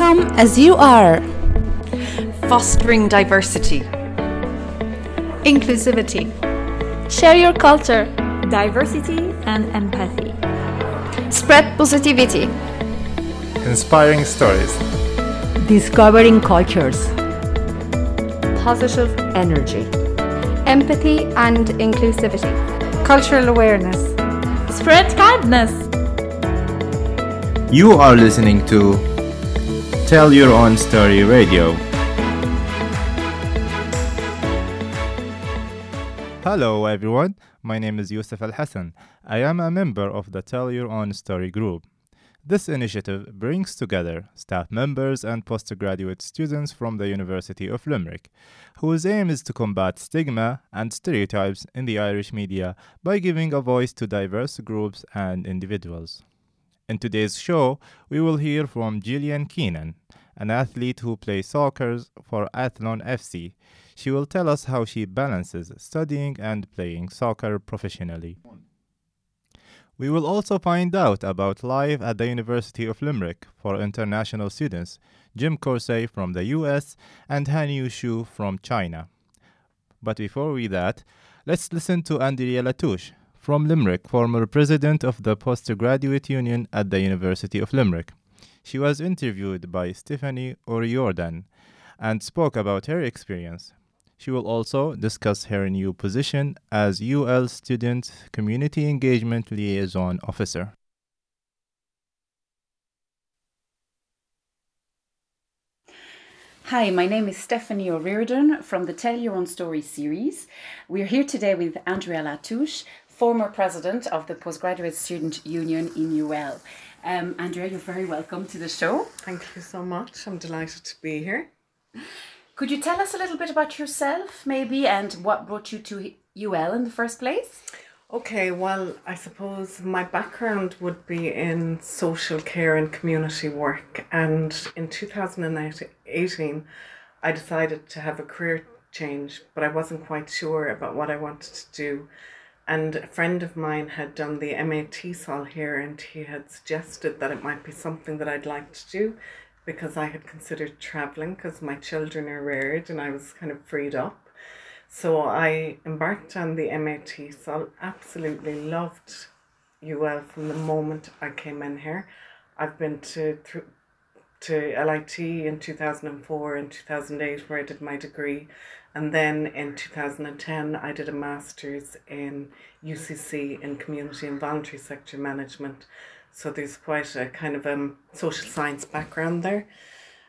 Welcome as you are. Fostering diversity. Inclusivity. Share your culture. Diversity and empathy. Spread positivity. Inspiring stories. Discovering cultures. Positive energy. Empathy and inclusivity. Cultural awareness. Spread kindness. You are listening to Tell Your Own Story Radio. Hello everyone, my name is Youssef Al-Hassan. I am a member of the Tell Your Own Story group. This initiative brings together staff members and postgraduate students from the University of Limerick, whose aim is to combat stigma and stereotypes in the Irish media by giving a voice to diverse groups and individuals. In today's show, we will hear from Gillian Keenan, an athlete who plays soccer for Athlone FC. She will tell us how she balances studying and playing soccer professionally. We will also find out about life at the University of Limerick for international students, Jim Corsay from the US and Hanyu Xu from China. But before we that, let's listen to Andrea Latouche from Limerick, former president of the Postgraduate Union at the University of Limerick. She was interviewed by Stephanie O'Riordan and spoke about her experience. She will also discuss her new position as UL Student Community Engagement Liaison Officer. Hi, my name is Stephanie O'Riordan from the Tell Your Own Story series. We're here today with Andrea Latouche, former president of the Postgraduate Student Union in UL. Andrea, you're very welcome to the show. Thank you so much. I'm delighted to be here. Could you tell us a little bit about yourself, maybe, and what brought you to UL in the first place? Okay, well, I suppose my background would be in social care and community work. And in 2018, I decided to have a career change, but I wasn't quite sure about what I wanted to do. And a friend of mine had done the MATSol here, and he had suggested that it might be something that I'd like to do, because I had considered travelling because my children are reared and I was kind of freed up. So I embarked on the MATSol, absolutely loved UL from the moment I came in here. I've been to LIT in 2004 and 2008 where I did my degree. And then in 2010, I did a master's in UCC in Community and Voluntary Sector Management. So there's quite a kind of social science background there.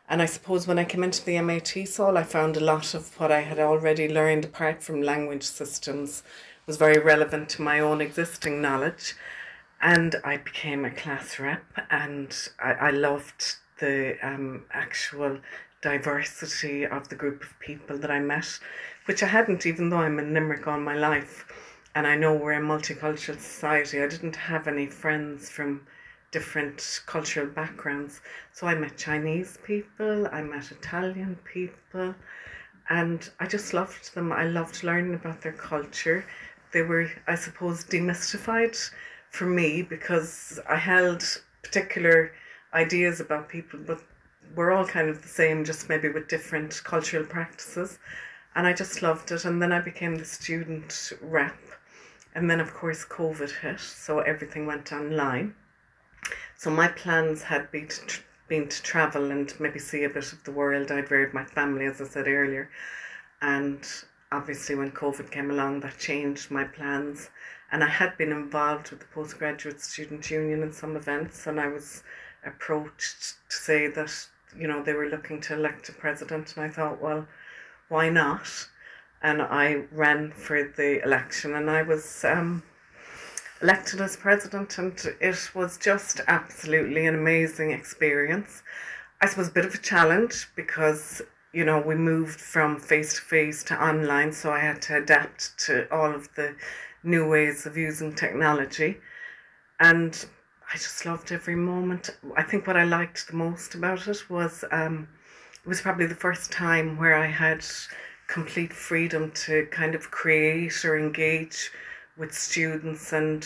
And I suppose when I came into the MATSol, I found a lot of what I had already learned, apart from language systems, was very relevant to my own existing knowledge. And I became a class rep, and I loved the actual diversity of the group of people that I met, which I hadn't, even though I'm in Limerick all my life, and I know we're a multicultural society. I didn't have any friends from different cultural backgrounds. So I met Chinese people, I met Italian people, and I just loved them. I loved learning about their culture. They were, I suppose, demystified for me, because I held particular ideas about people, but we're all kind of the same, just maybe with different cultural practices. And I just loved it. And then I became the student rep. And then, of course, COVID hit, so everything went online. So my plans had been to travel and maybe see a bit of the world. I'd reared my family, as I said earlier. And obviously when COVID came along, that changed my plans. And I had been involved with the Postgraduate Student Union in some events, and I was approached to say that, you know, they were looking to elect a president. And I thought, well, why not? And I ran for the election, and I was elected as president, and it was just absolutely an amazing experience. I suppose a bit of a challenge, because, you know, we moved from face-to-face to online, so I had to adapt to all of the new ways of using technology. And I just loved every moment. I think what I liked the most about it was it was probably the first time where I had complete freedom to kind of create or engage with students and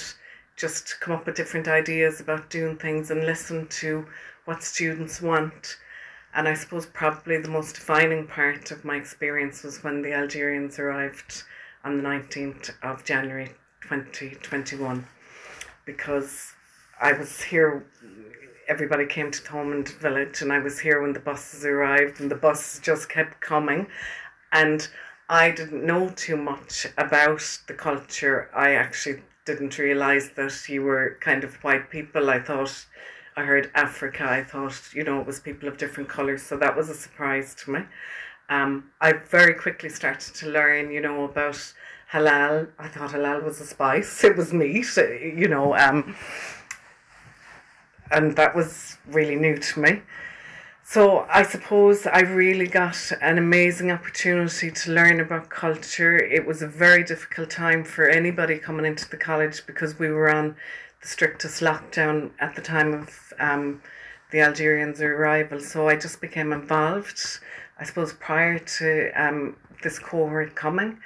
just come up with different ideas about doing things and listen to what students want. And I suppose probably the most defining part of my experience was when the Algerians arrived on the 19th of January 2021, because I was here, everybody came to Thomond village, and I was here when the buses arrived, and the buses just kept coming, and I didn't know too much about the culture. I actually didn't realise that you were kind of white people. I thought I heard Africa. I thought, you know, it was people of different colours. So that was a surprise to me. I very quickly started to learn, you know, about halal. I thought halal was a spice. It was meat, you know. And that was really new to me. So I suppose I really got an amazing opportunity to learn about culture. It was a very difficult time for anybody coming into the college because we were on the strictest lockdown at the time of the Algerians' arrival. So I just became involved, I suppose, prior to this cohort coming.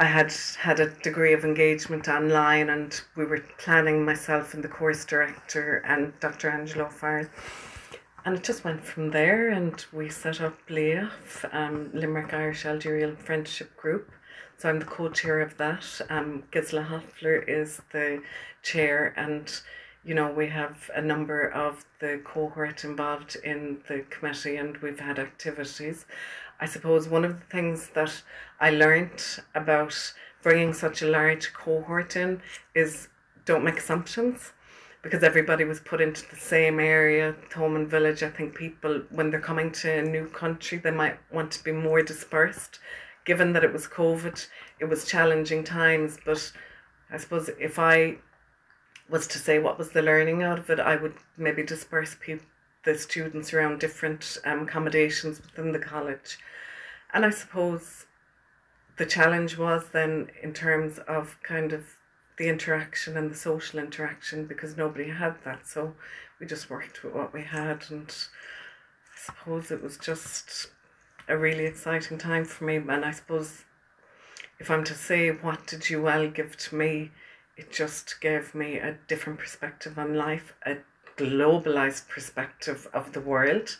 I had a degree of engagement online, and we were planning, myself and the course director and Dr. Angelo Fire. And it just went from there, and we set up LEAF, Limerick Irish Algerian Friendship Group. So I'm the co-chair of that. Gisela Hoffler is the chair, and, you know, we have a number of the cohort involved in the committee, and we've had activities. I suppose one of the things that I learned about bringing such a large cohort in is don't make assumptions, because everybody was put into the same area, Thomond village. I think people, when they're coming to a new country, they might want to be more dispersed. Given that it was COVID, it was challenging times, but I suppose if I was to say what was the learning out of it, I would maybe disperse the students around different accommodations within the college. And I suppose the challenge was then in terms of kind of the interaction and the social interaction, because nobody had that, so we just worked with what we had. And I suppose it was just a really exciting time for me. And I suppose if I'm to say what did UL give to me, it just gave me a different perspective on life, a globalised perspective of the world,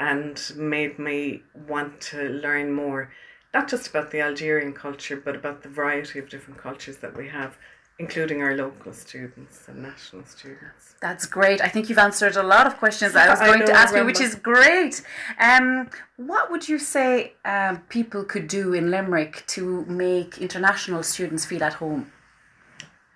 and made me want to learn more, not just about the Algerian culture, but about the variety of different cultures that we have, including our local students and national students. That's great. I think you've answered a lot of questions that I was going to ask you, which is great. What would you say people could do in Limerick to make international students feel at home?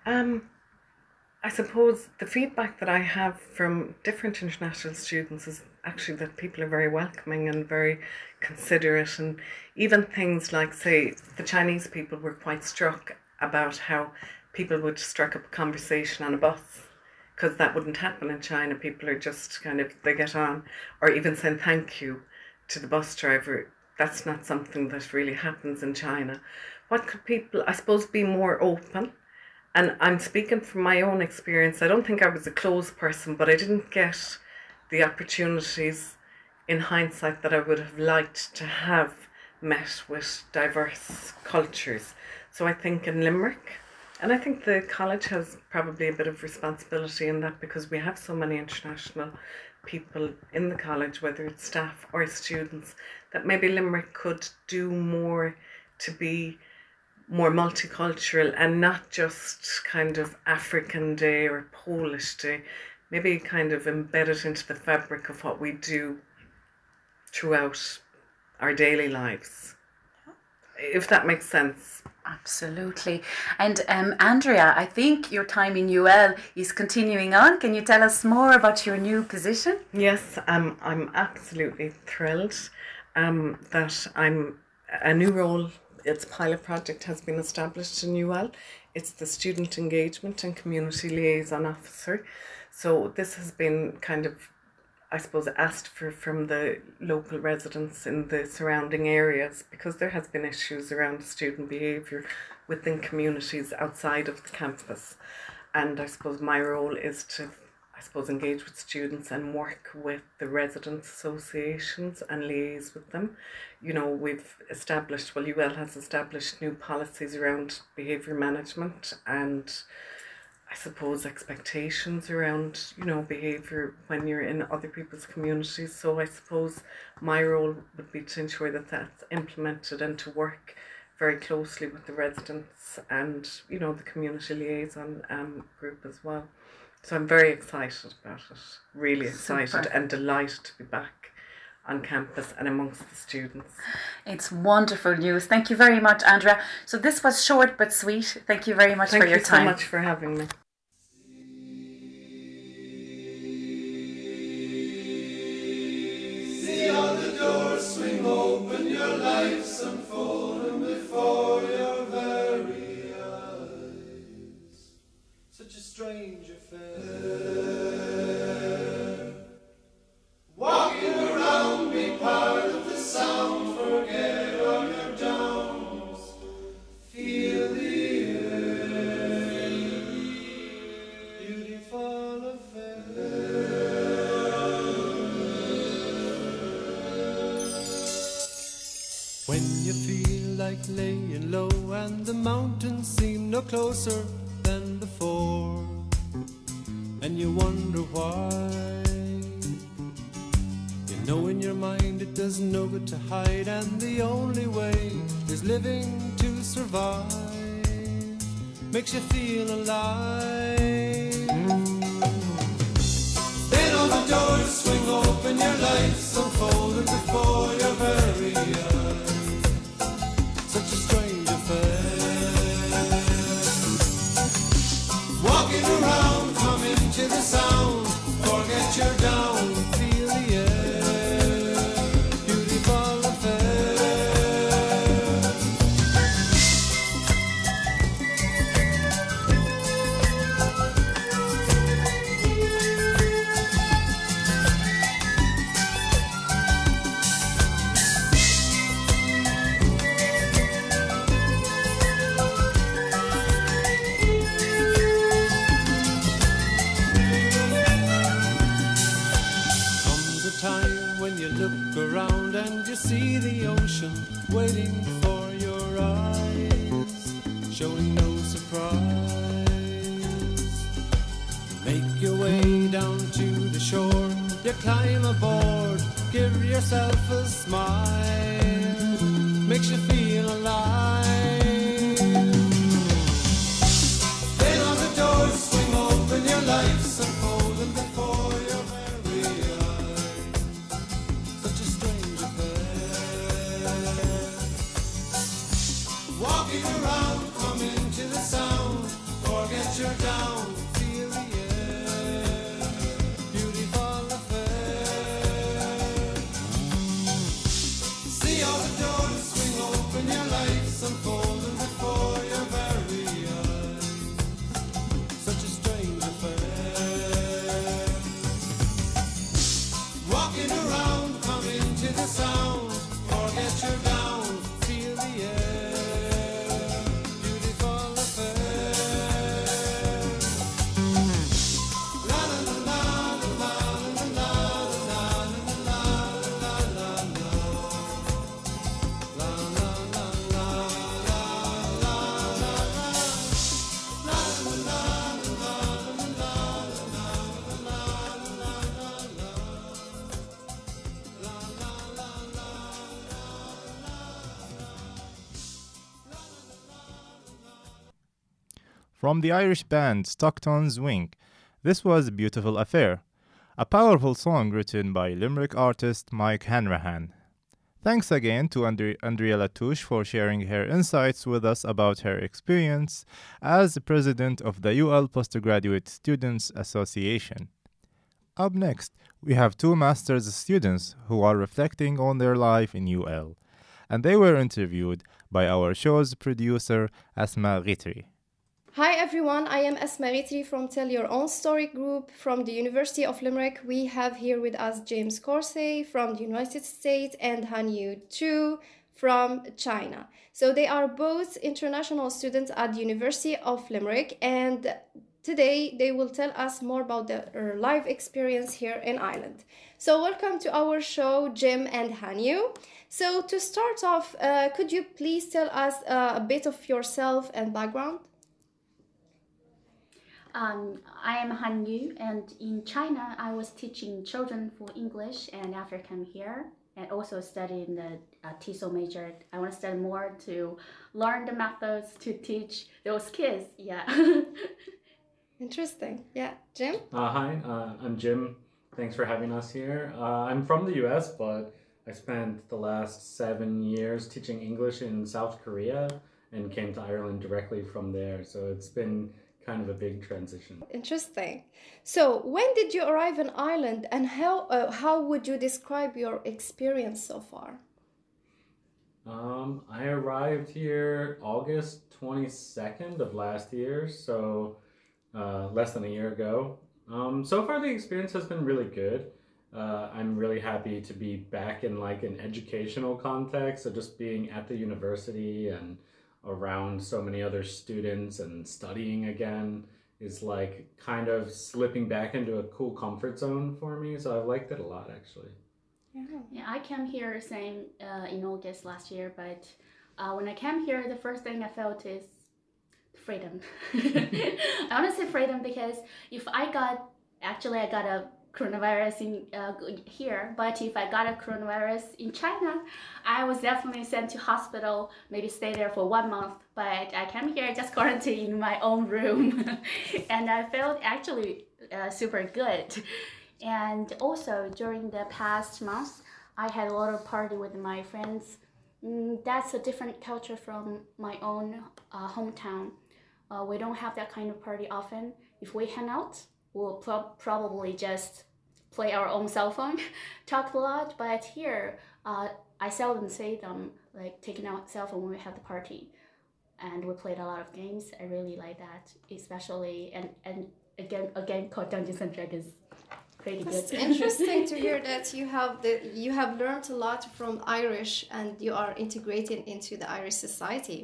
I suppose the feedback that I have from different international students is actually that people are very welcoming and very considerate. And even things like, say, the Chinese people were quite struck about how people would strike up a conversation on a bus, because that wouldn't happen in China. People are just kind of, they get on, or even saying thank you to the bus driver. That's not something that really happens in China. What could people, I suppose, be more open? And I'm speaking from my own experience. I don't think I was a closed person, but I didn't get the opportunities in hindsight that I would have liked to have met with diverse cultures. So I think in Limerick, and I think the college has probably a bit of responsibility in that, because we have so many international people in the college, whether it's staff or students, that maybe Limerick could do more to be more multicultural and not just kind of African Day or Polish Day, maybe kind of embed it into the fabric of what we do throughout our daily lives, if that makes sense. Absolutely. And Andrea, I think your time in UL is continuing on. Can you tell us more about your new position? Yes, I'm absolutely thrilled that I'm a new role. Its pilot project has been established in UL. It's the Student Engagement and Community Liaison Officer. So this has been kind of, I suppose, asked for from the local residents in the surrounding areas, because there has been issues around student behaviour within communities outside of the campus. And I suppose my role is to, I suppose, engage with students and work with the residents' associations and liaise with them. You know, UL has established new policies around behaviour management and I suppose, expectations around, you know, behaviour when you're in other people's communities. So I suppose my role would be to ensure that that's implemented and to work very closely with the residents and, you know, the community liaison group as well. So I'm very excited about it, really excited. Super. And delighted to be back on campus and amongst the students. It's wonderful news. Thank you very much, Andrea. So this was short but sweet. Thank you very much for your time. Thank you so much for having me. See all the doors swing open, your life's unfolding before your very eyes. Such a strange affair. Walking around, be part of the sound, forget all your downs, feel the air, beautiful affair. When you feel like laying low and the mountains seem no closer than before, and you wonder why, know in your mind it does no good to hide, and the only way is living to survive. Makes you feel alive. Then all the doors swing open, your life's unfolding before your very eyes. Such a strange affair. Walking around, come into the sound, forget your down, feel the air. See the ocean waiting for your eyes, showing no surprise. Make your way down to the shore, you climb aboard, give yourself a smile, makes you feel alive. Then all the doors swing open, your life's unfolding before your very eyes. Such a strange. Walking around, come into the sound, forget your down, feel the air, beautiful affair. See all the doors swing open, your life's unfolding before your very eyes. Such a strange affair. Walking around, come into the sound, forget your down, feel the air. From the Irish band Stockton's Wing, this was A Beautiful Affair, a powerful song written by Limerick artist Mike Hanrahan. Thanks again to Andrea Latouche for sharing her insights with us about her experience as president of the UL Postgraduate Students Association. Up next, we have two master's students who are reflecting on their life in UL, and they were interviewed by our show's producer Asmaa Ghitri. Hi everyone, I am Esmeritri from Tell Your Own Story group from the University of Limerick. We have here with us Jim Corsay from the United States and Hanyu Xu from China. So they are both international students at the University of Limerick, and today they will tell us more about their life experience here in Ireland. So welcome to our show, Jim and Hanyu. So to start off, could you please tell us a bit of yourself and background? I am Hanyu, and in China, I was teaching children for English, and after I came here, and also studying the TESOL major, I want to study more to learn the methods to teach those kids. Yeah. Interesting. Yeah. Jim? Hi, I'm Jim. Thanks for having us here. I'm from the US, but I spent the last 7 years teaching English in South Korea and came to Ireland directly from there. So it's been kind of a big transition. Interesting. So when did you arrive in Ireland, and how would you describe your experience so far? I arrived here August 22nd of last year, so less than a year ago. So far the experience has been really good. I'm really happy to be back in like an educational context, so just being at the university and around so many other students and studying again is like kind of slipping back into a cool comfort zone for me. So I've liked it a lot, actually. Yeah, I came here same in August last year, but when I came here, the first thing I felt is freedom. I want to say freedom because I got a coronavirus in here, but if I got a coronavirus in China, I was definitely sent to hospital, maybe stay there for 1 month, but I came here just quarantined in my own room and I felt actually super good. And also during the past months, I had a lot of party with my friends. That's a different culture from my own hometown. We don't have that kind of party often. If we hang out, we'll probably just play our own cell phone, talk a lot, but here I seldom see them like taking out cell phone when we have the party, and we played a lot of games. I really like that, especially and again a game called Dungeons and Dragons. Pretty good. It's interesting to hear that you have learned a lot from Irish and you are integrated into the Irish society.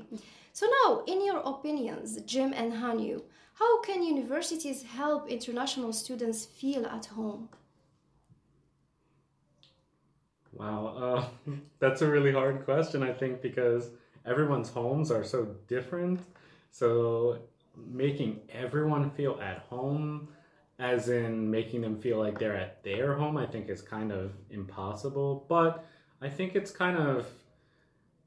So now, in your opinions, Jim and Hanyu, how can universities help international students feel at home? Wow, that's a really hard question, I think, because everyone's homes are so different. So making everyone feel at home, as in making them feel like they're at their home, I think is kind of impossible. But I think it's kind of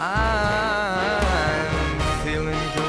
I'm feeling good.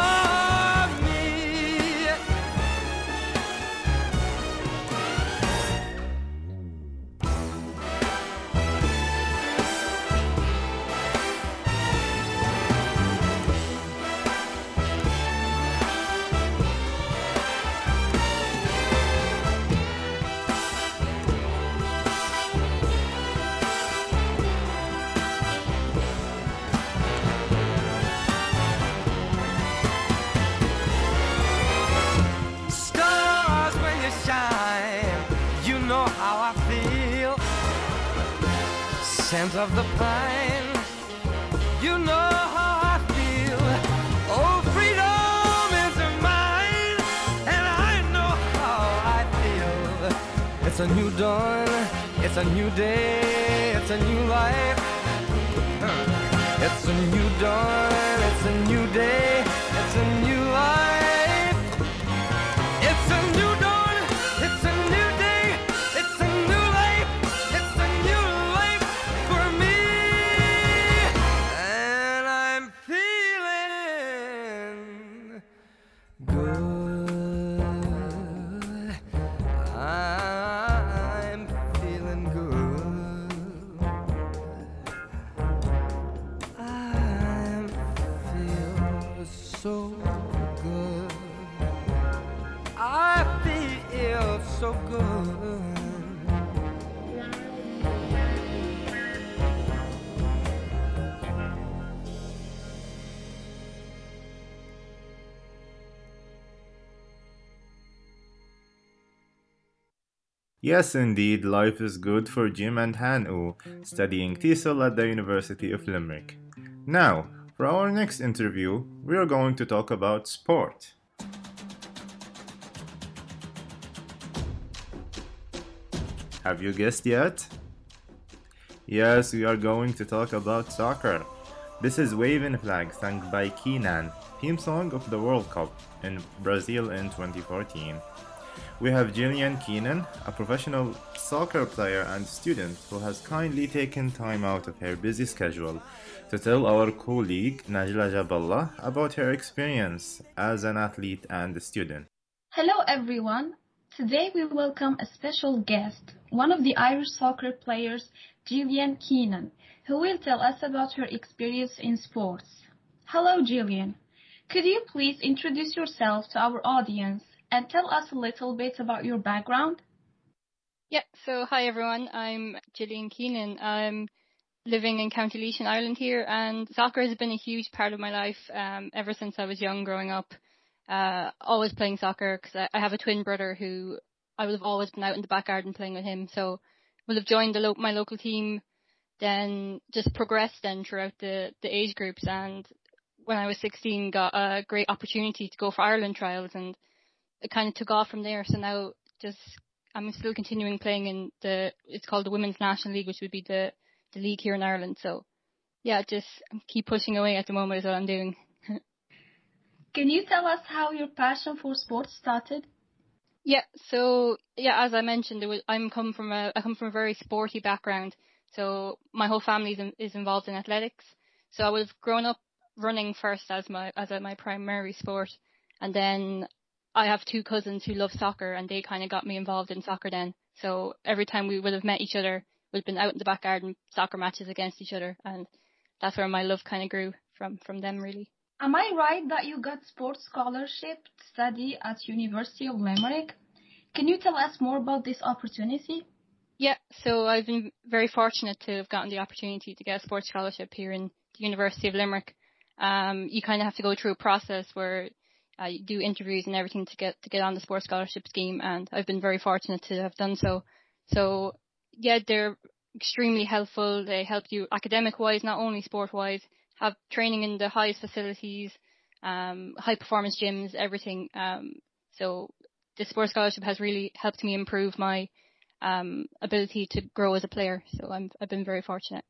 feel scent of the pine. You know how I feel. Oh, freedom is mine, and I know how I feel. It's a new dawn, it's a new day, it's a new life. It's a new dawn, it's a new day, it's a new life. It's a new dawn, it's a new day, it's a new life for me. And I'm feeling good. I'm feeling good. I feel so good. I feel so good. Yes, indeed, life is good for Jim and Hanyu, studying TESOL at the University of Limerick. Now, for our next interview, we are going to talk about sport. Have you guessed yet? Yes, we are going to talk about soccer. This is Waving Flag, sung by Keenan, theme song of the World Cup in Brazil in 2014. We have Gillian Keenan, a professional soccer player and student who has kindly taken time out of her busy schedule to tell our colleague Najla Jaballa about her experience as an athlete and a student. Hello everyone. Today we welcome a special guest, one of the Irish soccer players, Gillian Keenan, who will tell us about her experience in sports. Hello Gillian. Could you please introduce yourself to our audience and tell us a little bit about your background? Yeah, so hi everyone, I'm Gillian Keenan. I'm living in County Leitrim, Ireland here, and soccer has been a huge part of my life ever since I was young growing up, always playing soccer because I have a twin brother who I would have always been out in the back garden playing with him. So would have joined my local team, then just progressed then throughout the age groups. And when I was 16, got a great opportunity to go for Ireland trials, and it kind of took off from there. So now I'm still continuing playing in it's called the Women's National League, which would be the league here in Ireland. So yeah, just keep pushing away at the moment is what I'm doing. Can you tell us how your passion for sports started? Yeah. So yeah, as I mentioned, I come from a very sporty background. So my whole family is involved in athletics. So I would have grown up running first as my primary sport, and then I have two cousins who love soccer, and they kind of got me involved in soccer then. So every time we would have met each other, we'd been out in the back garden, soccer matches against each other, and that's where my love kind of grew from them, really. Am I right that you got sports scholarship to study at University of Limerick? Can you tell us more about this opportunity? Yeah, so I've been very fortunate to have gotten the opportunity to get a sports scholarship here in the University of Limerick. You kind of have to go through a process where I do interviews and everything to get on the sports scholarship scheme, and I've been very fortunate to have done so. So yeah, they're extremely helpful. They help you academic-wise, not only sport-wise, have training in the highest facilities, high-performance gyms, everything. So the sports scholarship has really helped me improve my ability to grow as a player. So I've been very fortunate.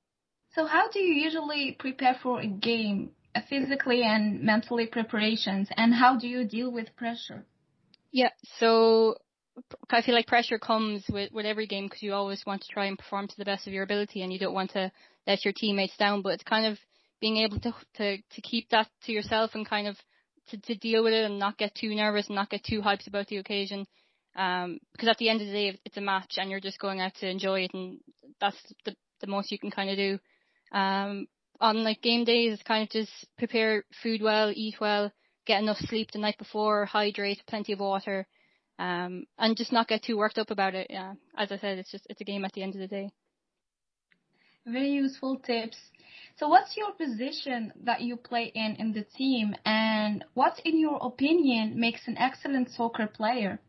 So how do you usually prepare for a game? Physically and mentally preparations, and how do you deal with pressure? Yeah, so I feel like pressure comes with every game because you always want to try and perform to the best of your ability, and you don't want to let your teammates down, but it's kind of being able to keep that to yourself and kind of to deal with it and not get too nervous and not get too hyped about the occasion, because at the end of the day it's a match and you're just going out to enjoy it, and that's the most you can kind of do. On game days, it's kind of just prepare food well, eat well, get enough sleep the night before, hydrate, plenty of water, and just not get too worked up about it. Yeah. As I said, it's a game at the end of the day. Very useful tips. So what's your position that you play in the team, and what, in your opinion, makes an excellent soccer player?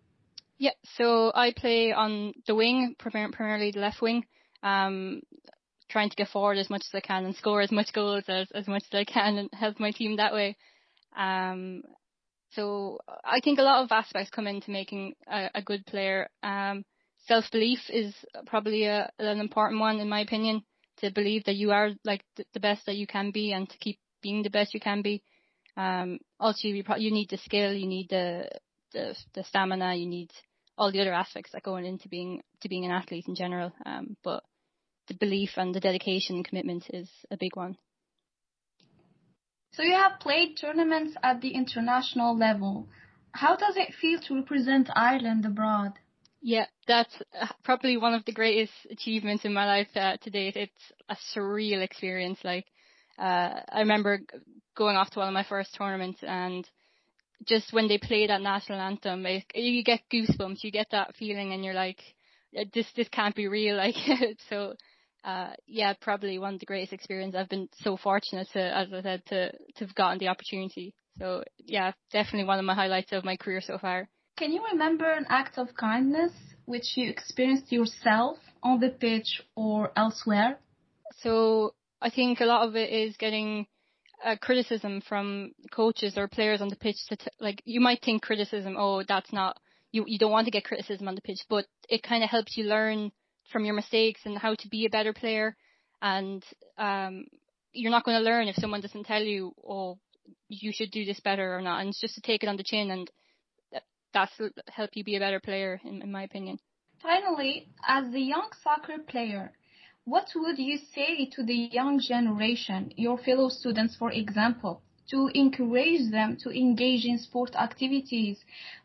Yeah, so I play on the wing, primarily the left wing, trying to get forward as much as I can and score as much goals as much as I can and help my team that way. So I think a lot of aspects come into making a good player. Self-belief is probably an important one, in my opinion, to believe that you are like the best that you can be and to keep being the best you can be. Also, you need the skill, you need the stamina, you need all the other aspects that go into being an athlete in general. But the belief and the dedication and commitment is a big one. So you have played tournaments at the international level. How does it feel to represent Ireland abroad? Yeah, that's probably one of the greatest achievements in my life to date. It's a surreal experience. Like, I remember going off to one of my first tournaments, and just when they play that national anthem, you get goosebumps, you get that feeling, and you're like, this can't be real. Like, so, yeah, probably one of the greatest experiences. I've been so fortunate to, as I said, to have gotten the opportunity. So yeah, definitely one of my highlights of my career so far. Can you remember an act of kindness which you experienced yourself on the pitch or elsewhere? So I think a lot of it is getting criticism from coaches or players on the pitch like, you might think criticism, that's not, you don't want to get criticism on the pitch, but it kind of helps you learn from your mistakes and how to be a better player. And you're not going to learn if someone doesn't tell you, you should do this better or not. And it's just to take it on the chin, and that's help you be a better player, in my opinion. Finally, as a young soccer player, what would you say to the young generation, your fellow students, for example, to encourage them to engage in sport activities,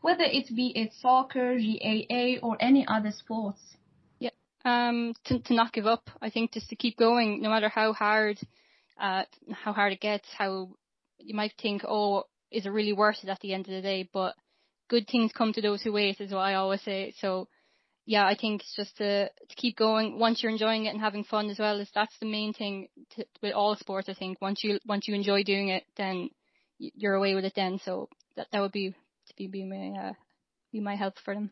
whether it be soccer, GAA, or any other sports? Yeah, to not give up. I think just to keep going, no matter how hard it gets, how you might think, is it really worth it at the end of the day? But good things come to those who wait, is what I always say. So yeah, I think it's just to keep going. Once you're enjoying it and having fun as well, that's the main thing with all sports, I think. Once you enjoy doing it, then you're away with it then. So that would be my help for them.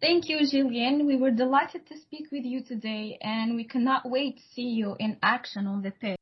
Thank you, Gillian. We were delighted to speak with you today, and we cannot wait to see you in action on the pitch.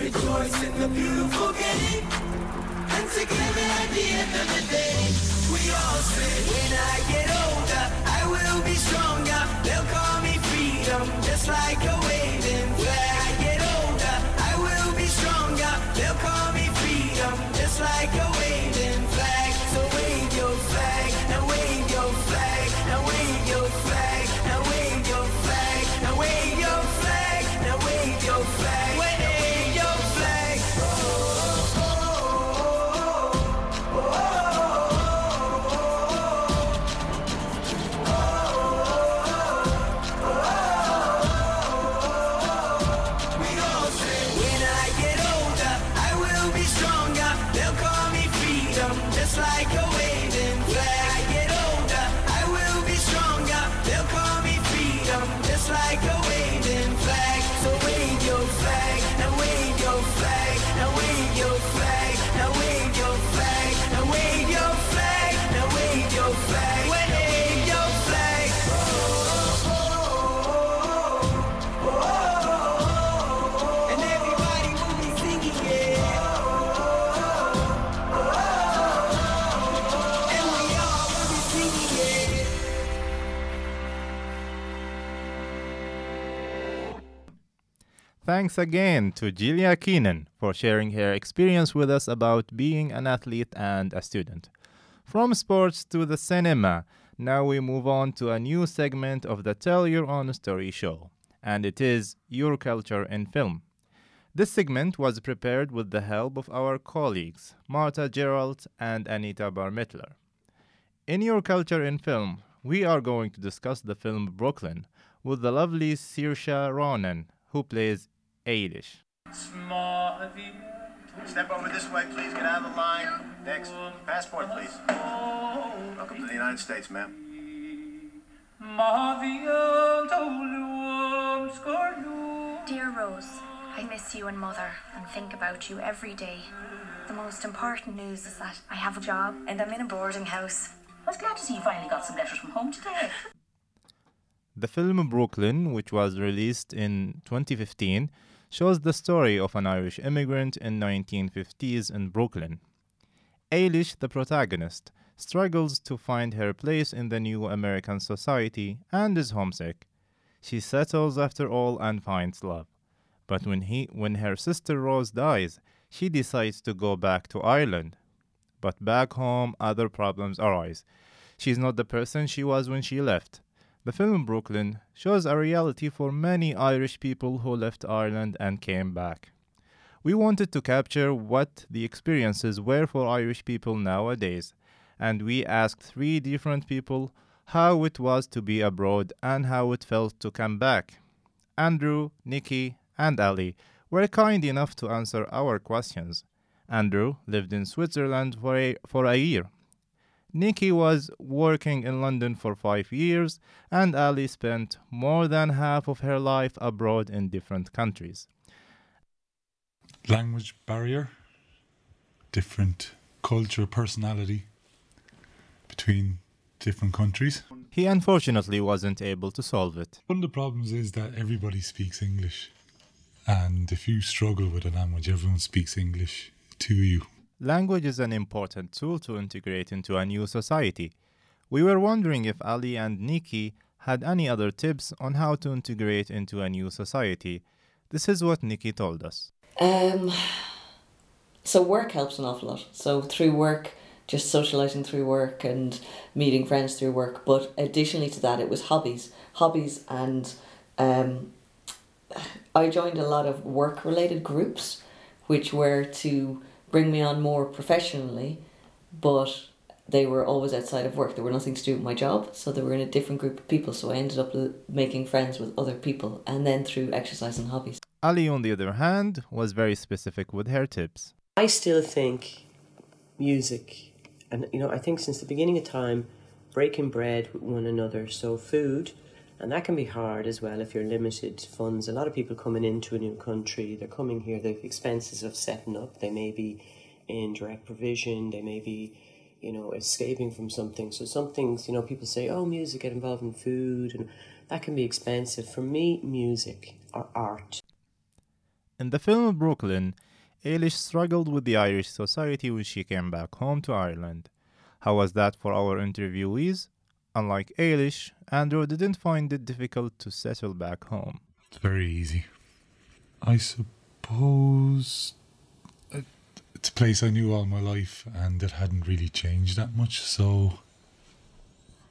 Rejoice in the beautiful game, and together at the end of the day, we we all say, when I get older, I will be stronger. They'll call me freedom, just like a waving flag. When I get older, I will be stronger. They'll call me freedom, just like a waving flag. So wave your flag, now wave your flag, now wave your flag, now wave your flag, now wave your flag, now wave your flag, wave your flag. Thanks again to Gillian Keenan for sharing her experience with us about being an athlete and a student. From sports to the cinema, now we move on to a new segment of the Tell Your Own Story show, and it is Your Culture in Film. This segment was prepared with the help of our colleagues, Marta Gerald and Anita Barmetler. In Your Culture in Film, we are going to discuss the film Brooklyn with the lovely Saoirse Ronan, who plays Eilish. Step over this way, please. Get out of the line. Next. Passport, please. Welcome to the United States, ma'am. Dear Rose, I miss you and Mother and think about you every day. The most important news is that I have a job and I'm in a boarding house. I was glad to see you finally got some letters from home today. The film Brooklyn, which was released in 2015, shows the story of an Irish immigrant in the 1950s in Brooklyn. Eilish, the protagonist, struggles to find her place in the new American society and is homesick. She settles after all and finds love. But when her sister Rose dies, she decides to go back to Ireland. But back home, other problems arise. She's not the person she was when she left. The film Brooklyn shows a reality for many Irish people who left Ireland and came back. We wanted to capture what the experiences were for Irish people nowadays, and we asked 3 different people how it was to be abroad and how it felt to come back. Andrew, Nikki, and Ali were kind enough to answer our questions. Andrew lived in Switzerland for a year. Nikki was working in London for 5 years, and Ali spent more than half of her life abroad in different countries. Language barrier, different culture, personality between different countries. He unfortunately wasn't able to solve it. One of the problems is that everybody speaks English, and if you struggle with a language, everyone speaks English to you. Language is an important tool to integrate into a new society. We were wondering if Ali and Nikki had any other tips on how to integrate into a new society. This is what Nikki told us. So work helps an awful lot. So through work, just socializing through work and meeting friends through work. But additionally to that, it was hobbies. Hobbies, and I joined a lot of work-related groups, which were to bring me on more professionally, but they were always outside of work. They were nothing to do with my job, so they were in a different group of people, so I ended up making friends with other people, and then through exercise and hobbies. Ali, on the other hand, was very specific with her tips. I still think music, and I think since the beginning of time, breaking bread with one another, so food, and that can be hard as well if you're limited funds. A lot of people coming into a new country, they're coming here, the expenses of setting up, they may be in direct provision, they may be, escaping from something. So some things, people say, oh, music, get involved in food, and that can be expensive. For me, music or art. In the film Brooklyn, Eilish struggled with the Irish society when she came back home to Ireland. How was that for our interviewees? Unlike Eilish, Andrew didn't find it difficult to settle back home. It's very easy. I suppose it's a place I knew all my life and it hadn't really changed that much. So,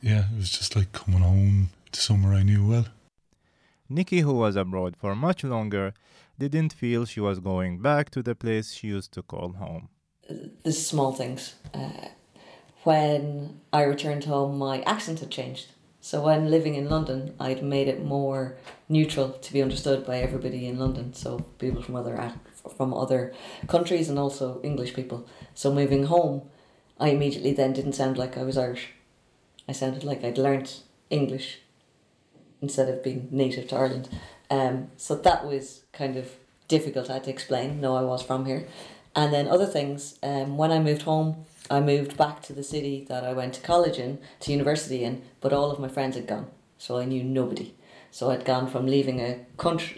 yeah, it was just like coming home to somewhere I knew well. Nikki, who was abroad for much longer, didn't feel she was going back to the place she used to call home. The small things. When I returned home, my accent had changed. So when living in London, I'd made it more neutral to be understood by everybody in London. So people from other countries and also English people. So moving home, I immediately then didn't sound like I was Irish. I sounded like I'd learnt English instead of being native to Ireland. So that was kind of difficult. I had to explain, no, I was from here. And then other things, when I moved home, I moved back to the city that I went to college in, to university in, but all of my friends had gone, so I knew nobody. So I'd gone from living in a country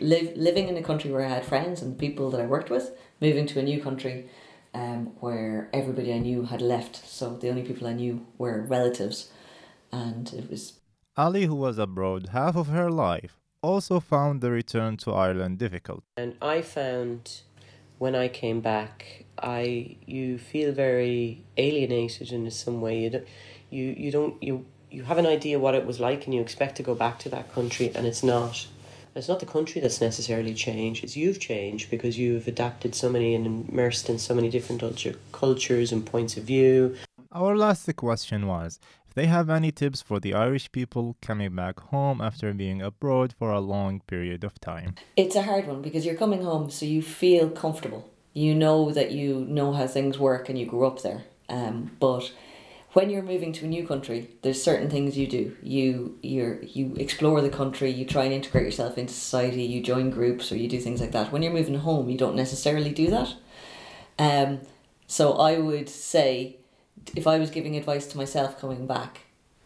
where I had friends and people that I worked with, moving to a new country where everybody I knew had left, so the only people I knew were relatives, and it was... Ali, who was abroad half of her life, also found the return to Ireland difficult. And I found when I came back, you feel very alienated in some way. You have an idea what it was like, and you expect to go back to that country, and it's not. It's not the country that's necessarily changed. It's you've changed because you've adapted so many and immersed in so many different cultures and points of view. Our last question was if they have any tips for the Irish people coming back home after being abroad for a long period of time. It's a hard one because you're coming home, so you feel comfortable. You know that you know how things work and you grew up there. But when you're moving to a new country, there's certain things you do. You explore the country, you try and integrate yourself into society, you join groups or you do things like that. When you're moving home, you don't necessarily do that. So I would say, if I was giving advice to myself coming back,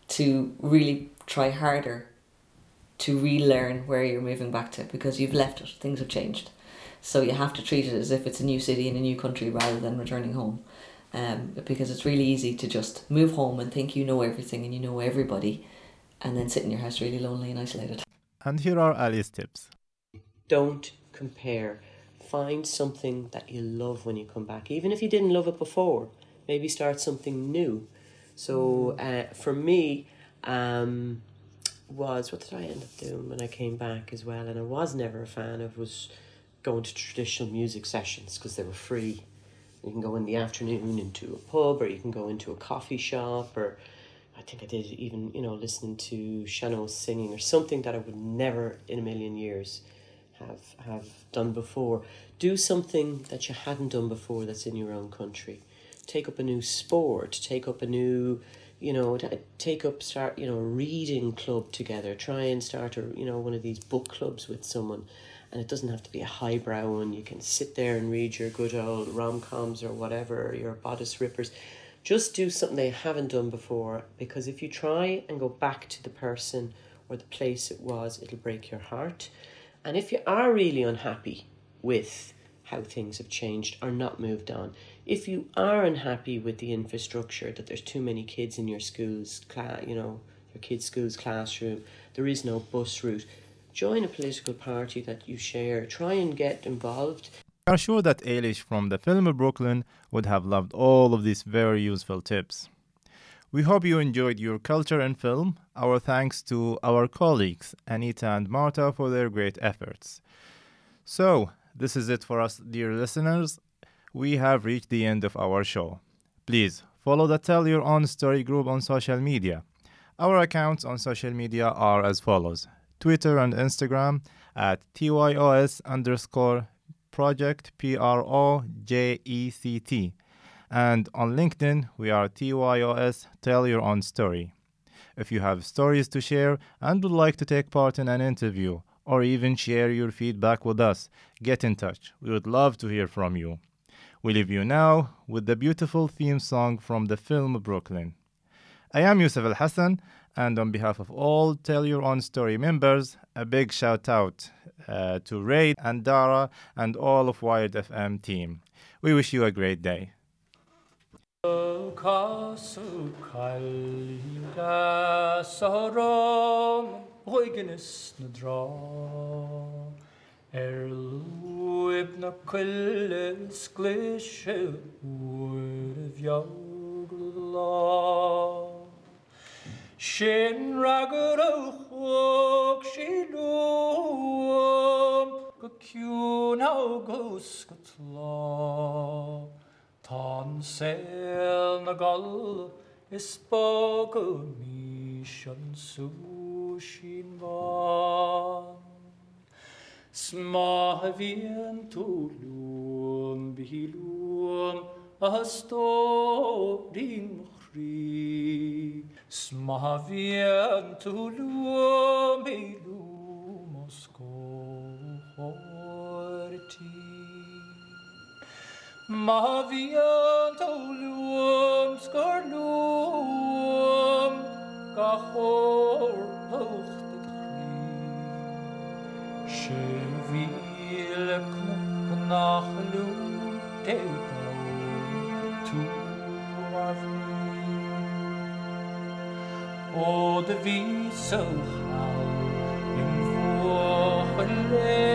to really try harder to relearn where you're moving back to because you've left it, things have changed. So you have to treat it as if it's a new city in a new country rather than returning home. Because it's really easy to just move home and think you know everything and you know everybody and then sit in your house really lonely and isolated. And here are Ali's tips. Don't compare. Find something that you love when you come back, even if you didn't love it before. Maybe start something new. So for me, what did I end up doing when I came back as well? And I was never a fan of was going to traditional music sessions because they were free. You can go in the afternoon into a pub or you can go into a coffee shop or I think I did even, listening to Shannon singing or something that I would never in a million years have done before. Do something that you hadn't done before that's in your own country. Take up a new sport, start a reading club together. Try and start one of these book clubs with someone. And it doesn't have to be a highbrow one. You can sit there and read your good old rom-coms or whatever, your bodice rippers. Just do something they haven't done before, because if you try and go back to the person or the place it was, it'll break your heart. And if you are really unhappy with how things have changed or not moved on, if you are unhappy with the infrastructure, that there's too many kids in your school's your kids' school's classroom, there is no bus route, join a political party that you share. Try and get involved. We are sure that Eilish from the film Brooklyn would have loved all of these very useful tips. We hope you enjoyed Your Culture in Film. Our thanks to our colleagues, Anita and Marta, for their great efforts. So, this is it for us, dear listeners. We have reached the end of our show. Please follow the Tell Your Own Story group on social media. Our accounts on social media are as follows. Twitter and Instagram at TYOS_project PROJECT. And on LinkedIn, we are TYOS Tell Your Own Story. If you have stories to share and would like to take part in an interview or even share your feedback with us, get in touch. We would love to hear from you. We leave you now with the beautiful theme song from the film Brooklyn. I am Youssef Al-Hassan. And on behalf of all Tell Your Own Story members, a big shout out to Ray and Dara and all of Wired FM team. We wish you a great day. Shin ragged o'clock, she loom, Gacune Augustla. Ton sail nagal is pogo mission sushin van. Smahvien to loom, behilum, a storing free. Smahavian to lumi lumosco horti. Mahavian to lum scorlum, Gahor pochtri. Shevile knachlum tega to our. Oh, the visa, how in